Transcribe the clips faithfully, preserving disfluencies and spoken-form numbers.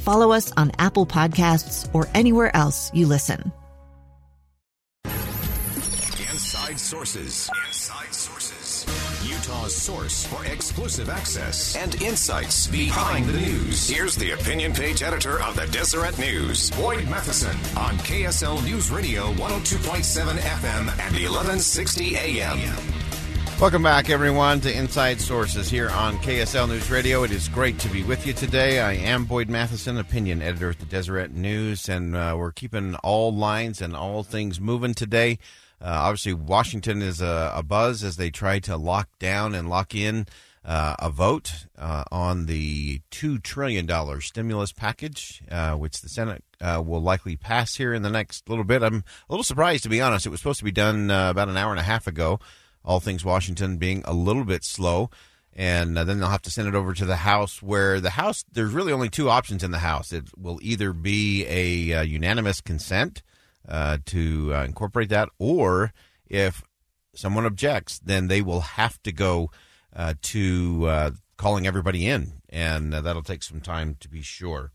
Follow us on Apple Podcasts or anywhere else you listen. Inside Sources. Inside Sources. Utah's source for exclusive access and insights behind the news. Here's the opinion page editor of the Deseret News, Boyd Matheson, on K S L News Radio one oh two point seven F M and eleven sixty A M. Welcome back, everyone, to Inside Sources here on K S L News Radio. It is great to be with you today. I am Boyd Matheson, opinion editor at the Deseret News, and uh, we're keeping all lines and all things moving today. Uh, obviously, Washington is a, a buzz as they try to lock down and lock in uh, a vote uh, on the two trillion dollars stimulus package, uh, which the Senate uh, will likely pass here in the next little bit. I'm a little surprised, to be honest. It was supposed to be done uh, about an hour and a half ago. All things Washington being a little bit slow, and uh, then they'll have to send it over to the House, where the House, there's really only two options in the House. It will either be a uh, unanimous consent uh, to uh, incorporate that, or if someone objects, then they will have to go uh, to uh, calling everybody in, and uh, that'll take some time to be sure.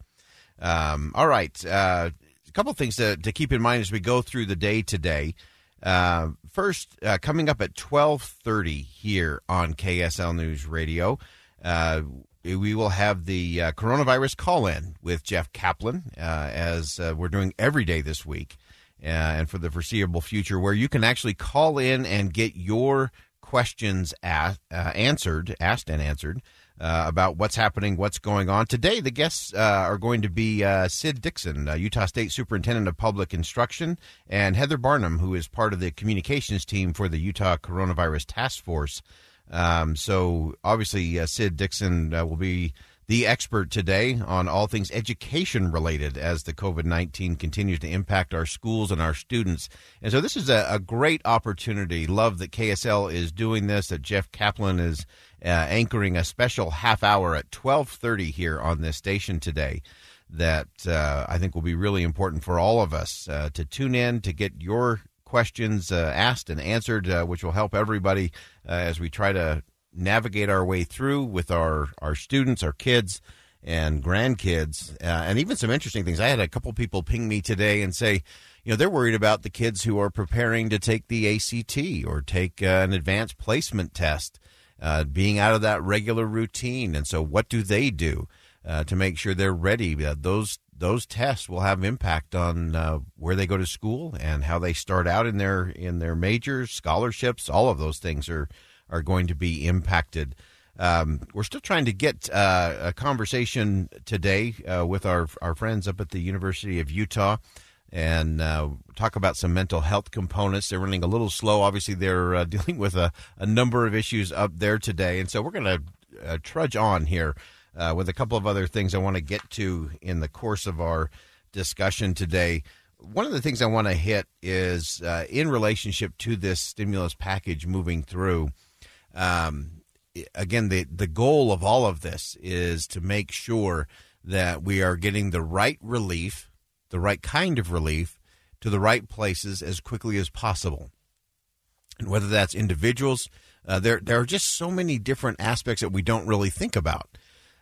Um, all right, uh, a couple of things to, to keep in mind as we go through the day today. Uh, first, uh, coming up at twelve thirty here on K S L News Radio, uh, we will have the uh, coronavirus call-in with Jeff Kaplan, uh, as uh, we're doing every day this week uh, and for the foreseeable future, where you can actually call in and get your questions asked, uh, answered, asked and answered uh, about what's happening, what's going on. Today, the guests uh, are going to be uh, Sid Dixon, uh, Utah State Superintendent of Public Instruction, and Heather Barnum, who is part of the communications team for the Utah Coronavirus Task Force. Um, so, obviously, uh, Sid Dixon uh, will be the expert today on all things education-related as the covid nineteen continues to impact our schools and our students. And so this is a, a great opportunity. Love that K S L is doing this, that Jeff Kaplan is uh, anchoring a special half hour at twelve thirty here on this station today that uh, I think will be really important for all of us uh, to tune in, to get your questions uh, asked and answered, uh, which will help everybody uh, as we try to navigate our way through with our, our students, our kids, and grandkids, uh, and even some interesting things. I had a couple people ping me today and say, you know, they're worried about the kids who are preparing to take the A C T or take uh, an advanced placement test, uh, being out of that regular routine. And so what do they do uh, to make sure they're ready? Uh, those those tests will have impact on uh, where they go to school and how they start out in their, in their majors, scholarships. All of those things are are going to be impacted. Um, we're still trying to get uh, a conversation today uh, with our, our friends up at the University of Utah and uh, talk about some mental health components. They're running a little slow. Obviously, they're uh, dealing with a, a number of issues up there today. And so we're going to uh, trudge on here uh, with a couple of other things I want to get to in the course of our discussion today. One of the things I want to hit is uh, in relationship to this stimulus package moving through. Um, again, the, the goal of all of this is to make sure that we are getting the right relief, the right kind of relief to the right places as quickly as possible. And whether that's individuals, uh, there, there are just so many different aspects that we don't really think about.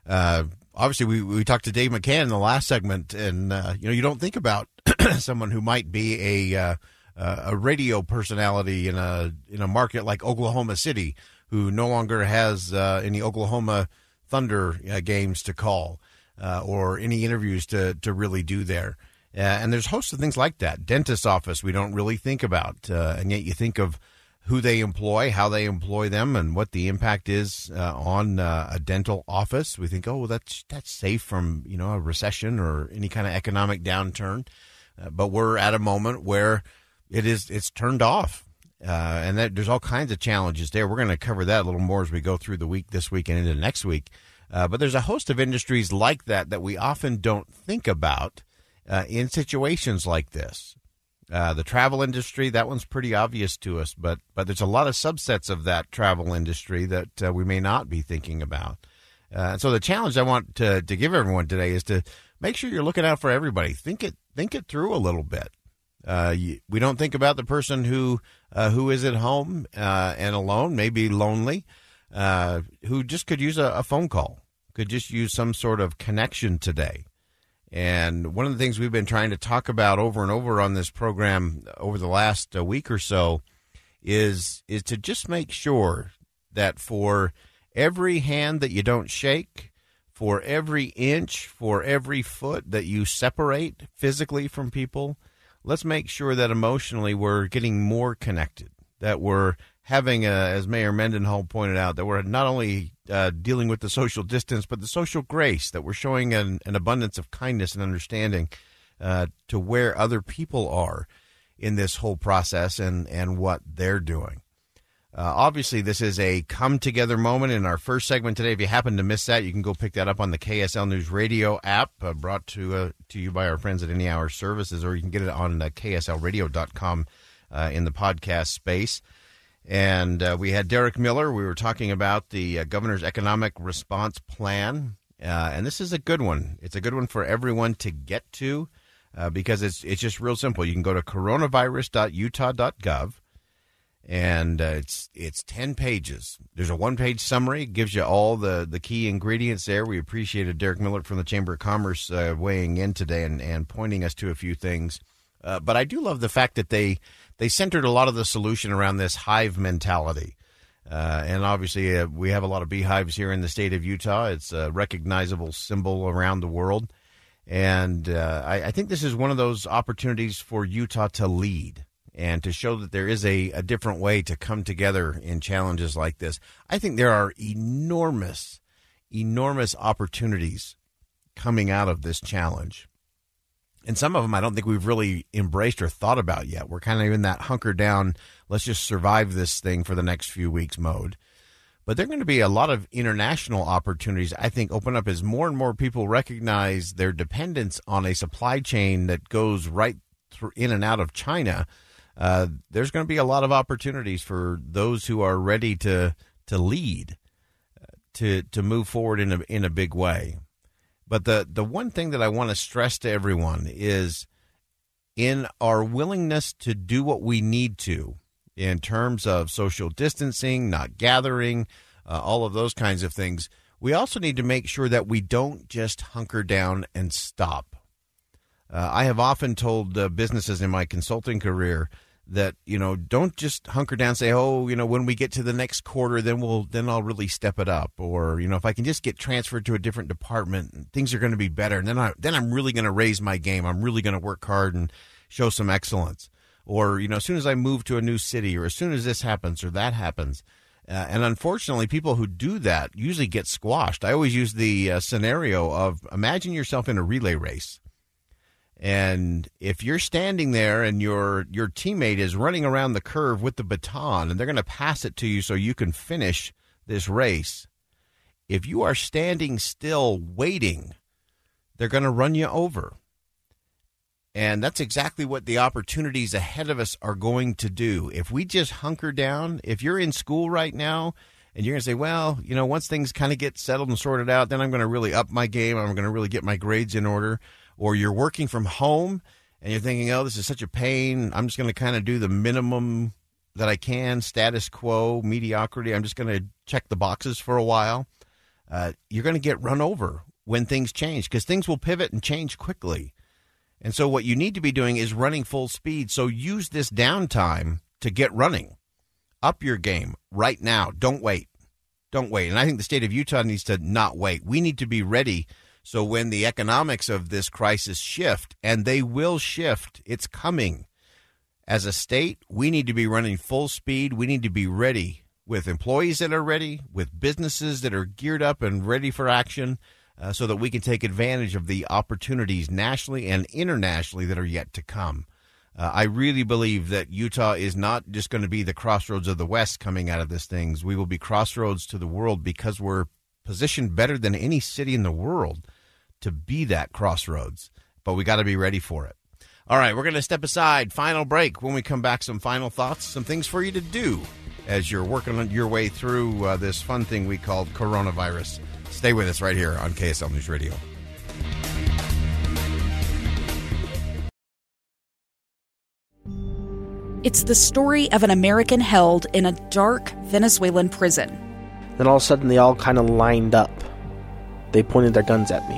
Uh, obviously we, we talked to Dave McCann in the last segment and, uh, you know, you don't think about someone who might be a, uh, a radio personality in a, in a market like Oklahoma City, who no longer has uh, any Oklahoma Thunder uh, games to call uh, or any interviews to, to really do there. Uh, and there's hosts of things like that. Dentist's office we don't really think about, uh, and yet you think of who they employ, how they employ them, and what the impact is uh, on uh, a dental office. We think, oh, well, that's that's safe from, you know, a recession or any kind of economic downturn. Uh, but we're at a moment where it is it's turned off, uh, and that, there's all kinds of challenges there. We're going to cover that a little more as we go through the week, this week and into next week. Uh, but there's a host of industries like that that we often don't think about uh, in situations like this. Uh, the travel industry, that one's pretty obvious to us, but but there's a lot of subsets of that travel industry that uh, we may not be thinking about. Uh, so the challenge I want to, to give everyone today is to make sure you're looking out for everybody. Think it think it through a little bit. Uh, you, we don't think about the person who uh, who is at home uh, and alone, maybe lonely, uh, who just could use a, a phone call, could just use some sort of connection today. And one of the things we've been trying to talk about over and over on this program over the last week or so is is to just make sure that for every hand that you don't shake, for every inch, for every foot that you separate physically from people, let's make sure that emotionally we're getting more connected, that we're having, a, as Mayor Mendenhall pointed out, that we're not only uh, dealing with the social distance, but the social grace, that we're showing an, an abundance of kindness and understanding uh, to where other people are in this whole process and, and what they're doing. Uh, obviously, this is a come-together moment in our first segment today. If you happen to miss that, you can go pick that up on the K S L News Radio app uh, brought to uh, to you by our friends at Any Hour Services, or you can get it on uh, K S L radio dot com uh, in the podcast space. And uh, we had Derek Miller. We were talking about the uh, governor's economic response plan, uh, and this is a good one. It's a good one for everyone to get to uh, because it's it's just real simple. You can go to coronavirus dot utah dot gov, and uh, it's it's ten pages. There's a one-page summary. It gives you all the, the key ingredients there. We appreciated Derek Miller from the Chamber of Commerce uh, weighing in today and, and pointing us to a few things. Uh, but I do love the fact that they, they centered a lot of the solution around this hive mentality. Uh, and obviously, uh, we have a lot of beehives here in the state of Utah. It's a recognizable symbol around the world. And uh, I, I think this is one of those opportunities for Utah to lead and to show that there is a, a different way to come together in challenges like this. I think there are enormous, enormous opportunities coming out of this challenge. And some of them I don't think we've really embraced or thought about yet. We're kind of in that hunker down, let's just survive this thing for the next few weeks mode. But there are going to be a lot of international opportunities, I think, open up as more and more people recognize their dependence on a supply chain that goes right through, in and out of China. Uh, there's going to be a lot of opportunities for those who are ready to to lead, uh, to to move forward in a in a big way. But the, the one thing that I want to stress to everyone is in our willingness to do what we need to in terms of social distancing, not gathering, uh, all of those kinds of things, we also need to make sure that we don't just hunker down and stop. Uh, I have often told uh, businesses in my consulting career that, you know, don't just hunker down and say, oh, you know, when we get to the next quarter, then we'll then I'll really step it up. Or, you know, if I can just get transferred to a different department, things are going to be better. And then, I, then I'm really going to raise my game. I'm really going to work hard and show some excellence. Or, you know, as soon as I move to a new city, or as soon as this happens or that happens. Uh, and unfortunately, people who do that usually get squashed. I always use the uh, scenario of imagine yourself in a relay race. And if you're standing there and your your teammate is running around the curve with the baton and they're going to pass it to you so you can finish this race, if you are standing still waiting, they're going to run you over. And that's exactly what the opportunities ahead of us are going to do. If we just hunker down, if you're in school right now and you're going to say, well, you know, once things kind of get settled and sorted out, then I'm going to really up my game. I'm going to really get my grades in order. Or you're working from home and you're thinking, oh, this is such a pain. I'm just going to kind of do the minimum that I can, status quo, mediocrity. I'm just going to check the boxes for a while. Uh, you're going to get run over when things change because things will pivot and change quickly. And so what you need to be doing is running full speed. So use this downtime to get running. Up your game right now. Don't wait. Don't wait. And I think the state of Utah needs to not wait. We need to be ready So when the economics of this crisis shift, and they will shift, it's coming. As a state, we need to be running full speed. We need to be ready with employees that are ready, with businesses that are geared up and ready for action, uh, so that we can take advantage of the opportunities nationally and internationally that are yet to come. Uh, I really believe that Utah is not just going to be the crossroads of the West coming out of this thing. We will be crossroads to the world because we're positioned better than any city in the world to be that crossroads. But we got to be ready for it. All right, we're going to step aside. Final break. When we come back, some final thoughts, some things for you to do as you're working your way through uh, this fun thing we called coronavirus. Stay with us right here on K S L News Radio. It's the story of an American held in a dark Venezuelan prison. Then all of a sudden, they all kind of lined up. They pointed their guns at me.